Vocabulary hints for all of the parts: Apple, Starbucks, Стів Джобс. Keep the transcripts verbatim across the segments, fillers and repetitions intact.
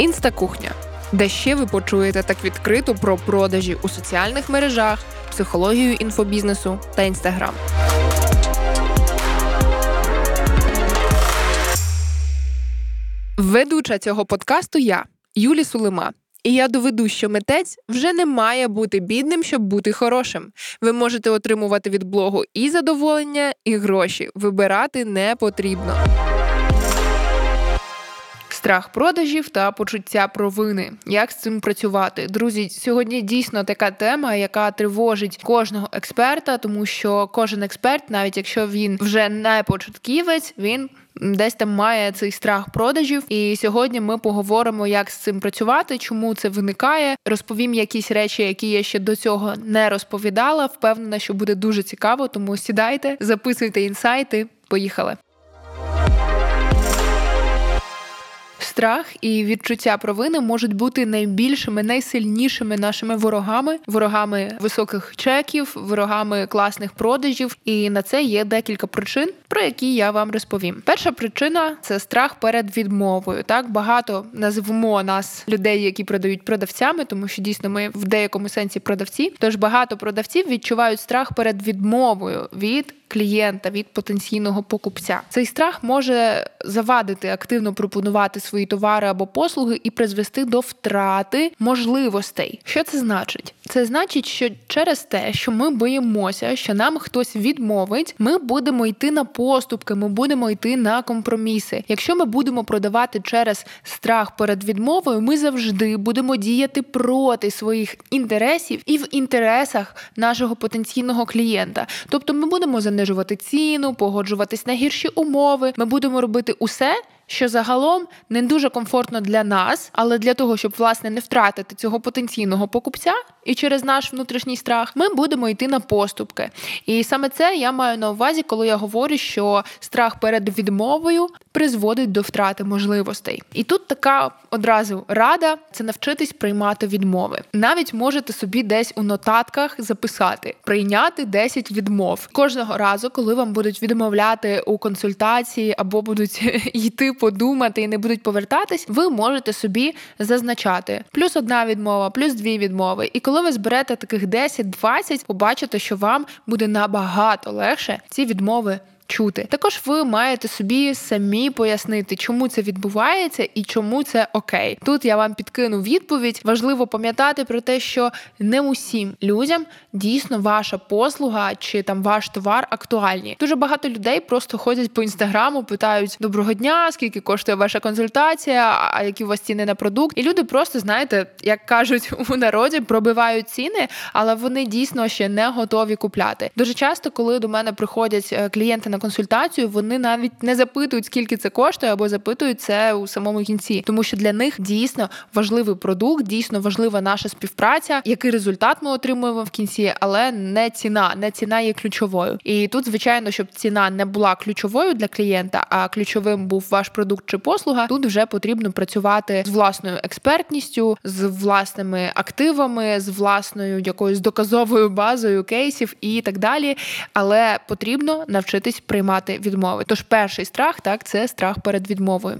Інстакухня, де ще ви почуєте так відкрито про продажі у соціальних мережах, психологію інфобізнесу та Інстаграм. Ведуча цього подкасту я, Юлія Сулима. І я доведу, що митець вже не має бути бідним, щоб бути хорошим. Ви можете отримувати від блогу і задоволення, і гроші. Вибирати не потрібно. Страх продажів та почуття провини. Як з цим працювати? Друзі, сьогодні дійсно така тема, яка тривожить кожного експерта, тому що кожен експерт, навіть якщо він вже не початківець, він десь там має цей страх продажів. І сьогодні ми поговоримо, як з цим працювати, чому це виникає. Розповім якісь речі, які я ще до цього не розповідала. Впевнена, що буде дуже цікаво, тому сідайте, записуйте інсайти. Поїхали! Страх і відчуття провини можуть бути найбільшими, найсильнішими нашими ворогами, ворогами високих чеків, ворогами класних продажів. І на це є декілька причин, про які я вам розповім. Перша причина – це страх перед відмовою. Так, багато назвемо нас людей, які продають продавцями, тому що дійсно ми в деякому сенсі продавці. Тож багато продавців відчувають страх перед відмовою від клієнта, від потенційного покупця. Цей страх може завадити активно пропонувати свої товари або послуги і призвести до втрати можливостей. Що це значить? Це значить, що через те, що ми боїмося, що нам хтось відмовить, ми будемо йти на поступки, ми будемо йти на компроміси. Якщо ми будемо продавати через страх перед відмовою, ми завжди будемо діяти проти своїх інтересів і в інтересах нашого потенційного клієнта. Тобто ми будемо занижувати ціну, погоджуватись на гірші умови, ми будемо робити усе, що загалом не дуже комфортно для нас, але для того, щоб, власне, не втратити цього потенційного покупця і через наш внутрішній страх, ми будемо йти на поступки. І саме це я маю на увазі, коли я говорю, що страх перед відмовою призводить до втрати можливостей. І тут така одразу рада – це навчитись приймати відмови. Навіть можете собі десь у нотатках записати «прийняти десять відмов». Кожного разу, коли вам будуть відмовляти у консультації або будуть йти подумати і не будуть повертатись, ви можете собі зазначати плюс одна відмова, плюс дві відмови. І коли ви зберете таких десять-двадцять, побачите, що вам буде набагато легше ці відмови чути. Також ви маєте собі самі пояснити, чому це відбувається і чому це окей. Тут я вам підкину відповідь. Важливо пам'ятати про те, що не усім людям дійсно ваша послуга чи там ваш товар актуальні. Дуже багато людей просто ходять по інстаграму, питають «Доброго дня, скільки коштує ваша консультація, а які у вас ціни на продукт?» І люди просто, знаєте, як кажуть у народі, пробивають ціни, але вони дійсно ще не готові купляти. Дуже часто, коли до мене приходять клієнти на консультацію, вони навіть не запитують, скільки це коштує, або запитують це у самому кінці. Тому що для них дійсно важливий продукт, дійсно важлива наша співпраця, який результат ми отримуємо в кінці, але не ціна. Не ціна є ключовою. І тут, звичайно, щоб ціна не була ключовою для клієнта, а ключовим був ваш продукт чи послуга, тут вже потрібно працювати з власною експертністю, з власними активами, з власною якоюсь доказовою базою кейсів і так далі. Але потрібно навчитись приймати відмови. Тож перший страх, так, це страх перед відмовою.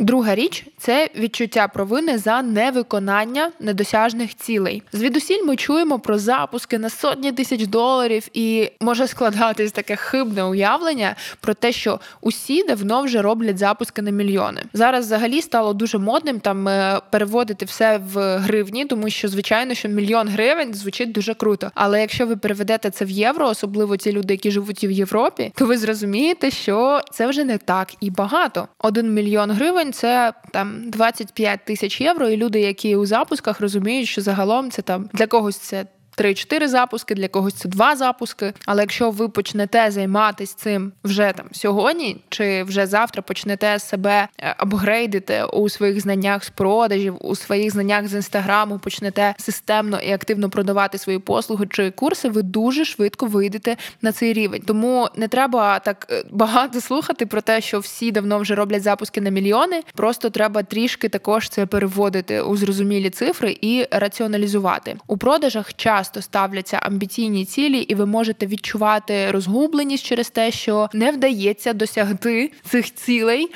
Друга річ – це відчуття провини за невиконання недосяжних цілей. Звідусіль ми чуємо про запуски на сотні тисяч доларів і може складатись таке хибне уявлення про те, що усі давно вже роблять запуски на мільйони. Зараз взагалі стало дуже модним там переводити все в гривні, тому що, звичайно, що мільйон гривень звучить дуже круто. Але якщо ви переведете це в євро, особливо ті люди, які живуть в Європі, то ви зрозумієте, що це вже не так і багато. Один мільйон гривень це там двадцять п'ять тисяч євро, і люди, які у запусках, розуміють, що загалом це там для когось це три-чотири запуски, для когось це два запуски. Але якщо ви почнете займатися цим вже там сьогодні, чи вже завтра почнете себе апгрейдити у своїх знаннях з продажів, у своїх знаннях з інстаграму, почнете системно і активно продавати свої послуги чи курси, ви дуже швидко вийдете на цей рівень. Тому не треба так багато слухати про те, що всі давно вже роблять запуски на мільйони. Просто треба трішки також це переводити у зрозумілі цифри і раціоналізувати. У продажах час часто ставляться амбіційні цілі, і ви можете відчувати розгубленість через те, що не вдається досягти цих цілей,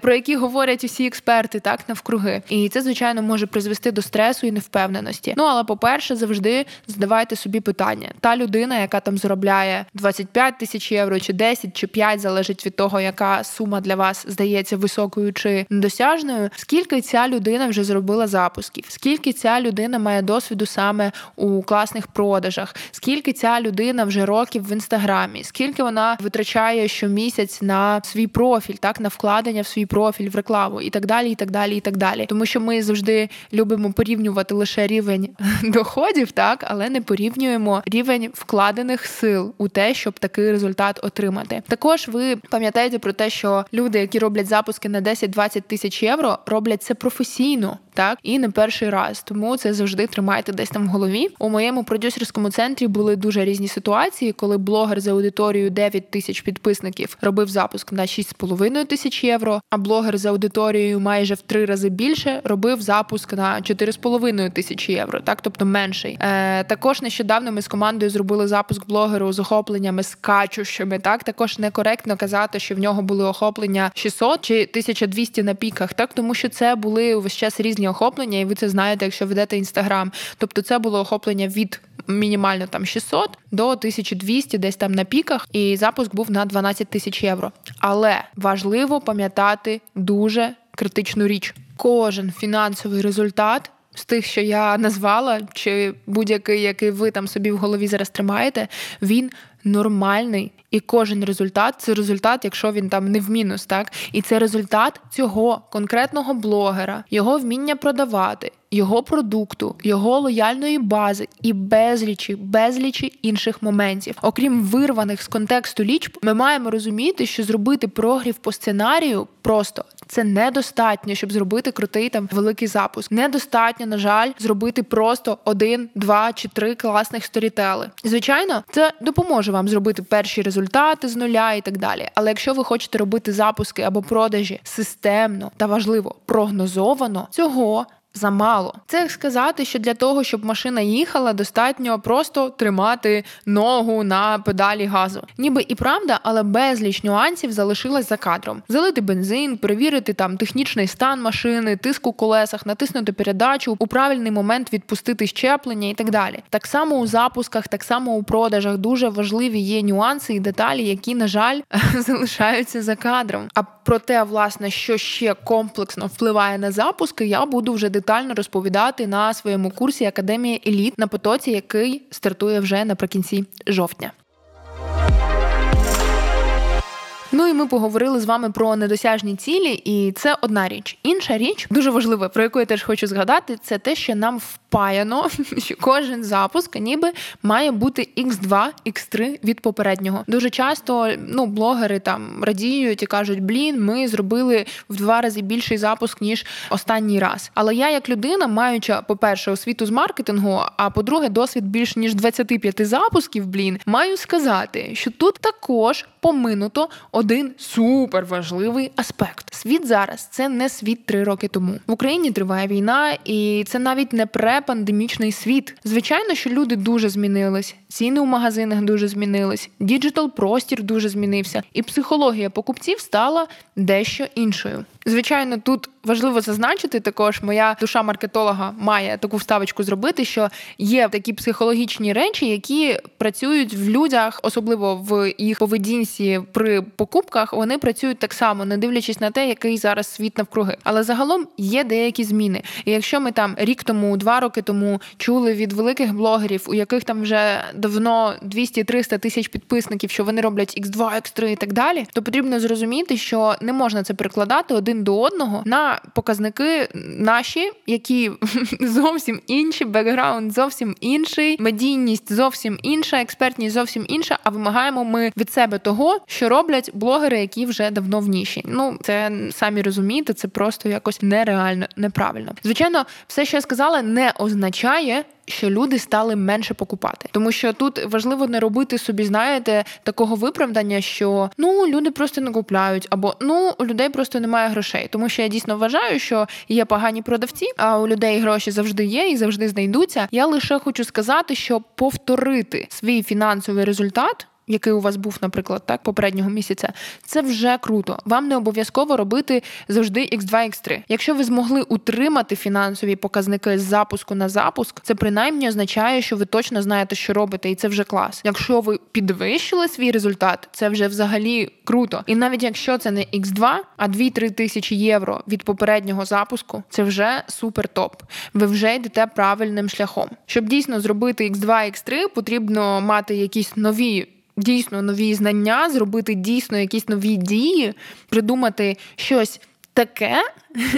про які говорять усі експерти, так, навкруги. І це, звичайно, може призвести до стресу і невпевненості. Ну, але, по-перше, завжди задавайте собі питання. Та людина, яка там заробляє двадцять п'ять тисяч євро, чи десять, чи п'ять, залежить від того, яка сума для вас здається високою чи недосяжною, скільки ця людина вже зробила запусків, скільки ця людина має досвіду саме у класних продажах, скільки ця людина вже років в Інстаграмі, скільки вона витрачає щомісяць на свій профіль, так, на вкладення в свій профіль, в рекламу і так далі, і так далі, і так далі. Тому що ми завжди любимо порівнювати лише рівень доходів, так, але не порівнюємо рівень вкладених сил у те, щоб такий результат отримати. Також ви пам'ятаєте про те, що люди, які роблять запуски на десять-двадцять тисяч євро, роблять це професійно, так, і не перший раз. Тому це завжди тримайте десь там в голові. У моєму продюсерському центрі були дуже різні ситуації, коли блогер з аудиторією дев'ять тисяч підписників робив запуск на шість з половиною тисяч євро, а блогер з аудиторією майже в три рази більше робив запуск на чотири з половиною тисячі євро, так, тобто менший. Е, також нещодавно ми з командою зробили запуск блогеру з охопленнями скачущими, так, також некоректно казати, що в нього були охоплення шістсот чи тисяча двісті на піках, так, тому що це були весь час різні охоплення, і ви це знаєте, якщо ведете Інстаграм. Тобто це було охоплення від мінімально там шістсот до тисячі двохсот, десь там на піках, і запуск був на дванадцять тисяч євро. Але важливо пам'ятати дуже критичну річ. Кожен фінансовий результат з тих, що я назвала, чи будь-який, який ви там собі в голові зараз тримаєте, він нормальний. І кожен результат – це результат, якщо він там не в мінус, так? І це результат цього конкретного блогера, його вміння продавати, його продукту, його лояльної бази і безлічі, безлічі інших моментів. Окрім вирваних з контексту лічб, ми маємо розуміти, що зробити прогрів по сценарію просто це недостатньо, щоб зробити крутий там великий запуск. Недостатньо, на жаль, зробити просто один, два чи три класних сторітели. Звичайно, це допоможе вам зробити перші результати з нуля і так далі. Але якщо ви хочете робити запуски або продажі системно та, важливо, прогнозовано, цього замало. Це як сказати, що для того, щоб машина їхала, достатньо просто тримати ногу на педалі газу. Ніби і правда, але безліч нюансів залишилась за кадром. Залити бензин, перевірити там технічний стан машини, тиск у колесах, натиснути передачу, у правильний момент відпустити щеплення і так далі. Так само у запусках, так само у продажах дуже важливі є нюанси і деталі, які, на жаль, залишаються за кадром. А про те, власне, що ще комплексно впливає на запуски, я буду вже детально детально розповідати на своєму курсі Академія Еліт на потоці, який стартує вже наприкінці жовтня. Ну і ми поговорили з вами про недосяжні цілі, і це одна річ. Інша річ, дуже важлива, про яку я теж хочу згадати, це те, що нам впаяно, що кожен запуск ніби має бути ікс два, ікс три від попереднього. Дуже часто, ну, блогери там радіють і кажуть: блін, ми зробили в два рази більший запуск, ніж останній раз. Але я як людина, маючи, по-перше, освіту з маркетингу, а по-друге, досвід більш ніж двадцять п'ять запусків, блін, маю сказати, що тут також поминуто один суперважливий аспект. Світ зараз – це не світ три роки тому. В Україні триває війна, і це навіть не препандемічний світ. Звичайно, що люди дуже змінились, ціни у магазинах дуже змінились, діджитал-простір дуже змінився, і психологія покупців стала дещо іншою. Звичайно, тут важливо зазначити також, моя душа маркетолога має таку вставочку зробити, що є такі психологічні речі, які працюють в людях, особливо в їх поведінці при покупках, вони працюють так само, не дивлячись на те, який зараз світ навкруги. Але загалом є деякі зміни. І якщо ми там рік тому, два роки тому чули від великих блогерів, у яких там вже давно двісті-триста тисяч підписників, що вони роблять ікс два, ікс три і так далі, то потрібно зрозуміти, що не можна це перекладати один до одного на показники наші, які зовсім інші, бекграунд зовсім інший, медійність зовсім інша, експертність зовсім інша, а вимагаємо ми від себе того, що роблять блогери, які вже давно в ніші. Ну, це, самі розумієте, це просто якось нереально, неправильно. Звичайно, все, що я сказала, не означає, що люди стали менше покупати. Тому що тут важливо не робити собі, знаєте, такого виправдання, що ну, люди просто не купляють, або ну, у людей просто немає грошей. Тому що я дійсно вважаю, що є погані продавці, а у людей гроші завжди є і завжди знайдуться. Я лише хочу сказати, що повторити свій фінансовий результат, який у вас був, наприклад, так, попереднього місяця, це вже круто. Вам не обов'язково робити завжди ікс два, ікс три. Якщо ви змогли утримати фінансові показники з запуску на запуск, це принаймні означає, що ви точно знаєте, що робите, і це вже клас. Якщо ви підвищили свій результат, це вже взагалі круто. І навіть якщо це не ікс два, а дві-три тисячі євро від попереднього запуску, це вже супер топ. Ви вже йдете правильним шляхом. Щоб дійсно зробити ікс два, ікс три, потрібно мати якісь нові дійсно нові знання, зробити дійсно якісь нові дії, придумати щось таке,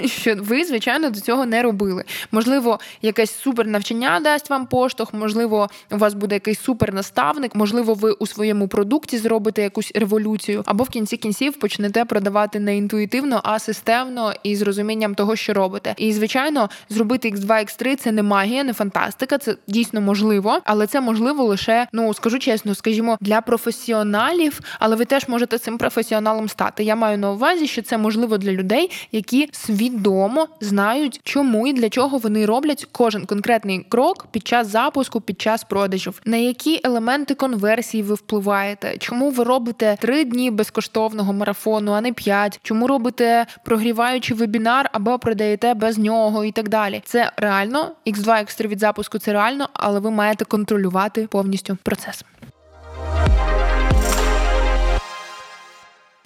що ви, звичайно, до цього не робили. Можливо, якесь супернавчання дасть вам поштовх, можливо, у вас буде якийсь супернаставник, можливо, ви у своєму продукті зробите якусь революцію, або в кінці кінців почнете продавати не інтуїтивно, а системно і з розумінням того, що робите. І, звичайно, зробити ікс два, ікс три – це не магія, не фантастика, це дійсно можливо, але це можливо лише, ну, скажу чесно, скажімо, для професіоналів, але ви теж можете цим професіоналом стати. Я маю на увазі, що це можливо для людей, які свідомо знають, чому і для чого вони роблять кожен конкретний крок під час запуску, під час продажів. На які елементи конверсії ви впливаєте? Чому ви робите три дні безкоштовного марафону, а не п'ять? Чому робите прогріваючий вебінар або продаєте без нього і так далі? Це реально, ікс два, ікс три від запуску це реально, але ви маєте контролювати повністю процес.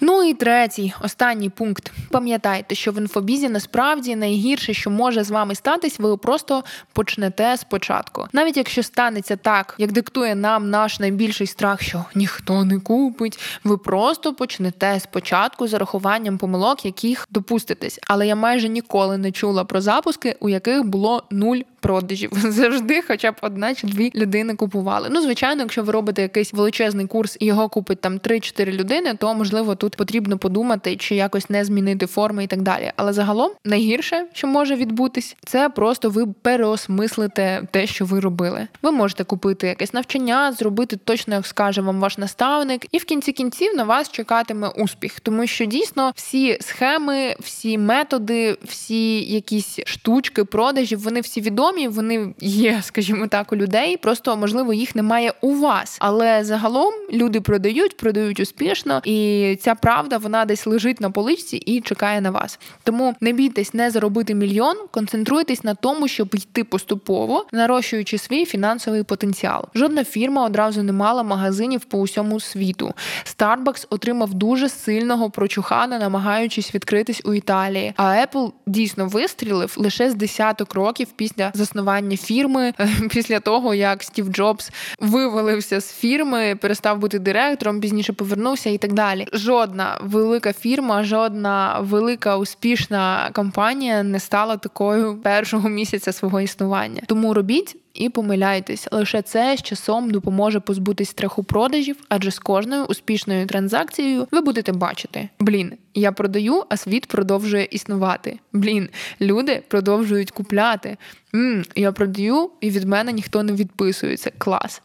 Ну і третій, останній пункт. Пам'ятайте, що в інфобізі насправді найгірше, що може з вами статись, ви просто почнете спочатку. Навіть якщо станеться так, як диктує нам наш найбільший страх, що ніхто не купить, ви просто почнете спочатку з рахуванням помилок, яких допуститесь. Але я майже ніколи не чула про запуски, у яких було нуль продажів. Завжди хоча б одна чи дві людини купували. Ну, звичайно, якщо ви робите якийсь величезний курс і його купить там три-чотири людини, то, можливо, тут потрібно подумати, чи якось не змінити форми і так далі. Але загалом найгірше, що може відбутись, це просто ви переосмислите те, що ви робили. Ви можете купити якесь навчання, зробити точно, як скаже вам ваш наставник, і в кінці кінців на вас чекатиме успіх. Тому що дійсно всі схеми, всі методи, всі якісь штучки продажів, вони всі відомі, вони є, скажімо так, у людей, просто, можливо, їх немає у вас. Але загалом люди продають, продають успішно, і ця правда, вона десь лежить на поличці і чекає на вас. Тому не бійтесь не заробити мільйон, концентруйтесь на тому, щоб йти поступово, нарощуючи свій фінансовий потенціал. Жодна фірма одразу не мала магазинів по усьому світу. Starbucks отримав дуже сильного прочухана, намагаючись відкритись у Італії. А Apple дійсно вистрілив лише з десяток років після заснування фірми, після того, як Стів Джобс вивалився з фірми, перестав бути директором, пізніше повернувся і так далі. Жодна велика фірма, жодна велика успішна компанія не стала такою першого місяця свого існування. Тому робіть і помиляйтесь. Лише це з часом допоможе позбутись страху продажів, адже з кожною успішною транзакцією ви будете бачити. Блін, я продаю, а світ продовжує існувати. Блін, люди продовжують купляти. Ммм, я продаю, і від мене ніхто не відписується. Клас.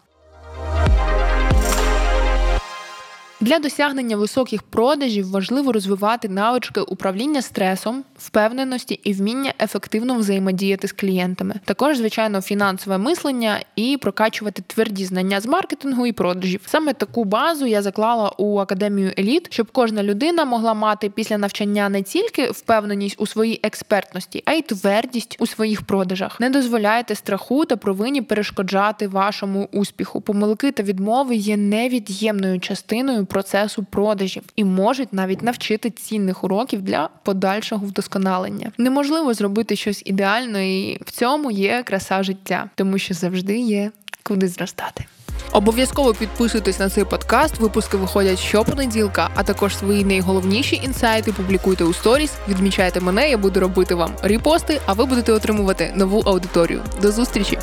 Для досягнення високих продажів важливо розвивати навички управління стресом, впевненості і вміння ефективно взаємодіяти з клієнтами. Також, звичайно, фінансове мислення і прокачувати тверді знання з маркетингу і продажів. Саме таку базу я заклала у Академію Еліт, щоб кожна людина могла мати після навчання не тільки впевненість у своїй експертності, а й твердість у своїх продажах. Не дозволяйте страху та провині перешкоджати вашому успіху. Помилки та відмови є невід'ємною частиною процесу продажів і можуть навіть навчити цінних уроків для подальшого вдосконалення. Неможливо зробити щось ідеально, і в цьому є краса життя, тому що завжди є куди зростати. Обов'язково підписуйтесь на цей подкаст, випуски виходять щопонеділка, а також свої найголовніші інсайти публікуйте у сторіс, відмічайте мене, я буду робити вам репости, а ви будете отримувати нову аудиторію. До зустрічі!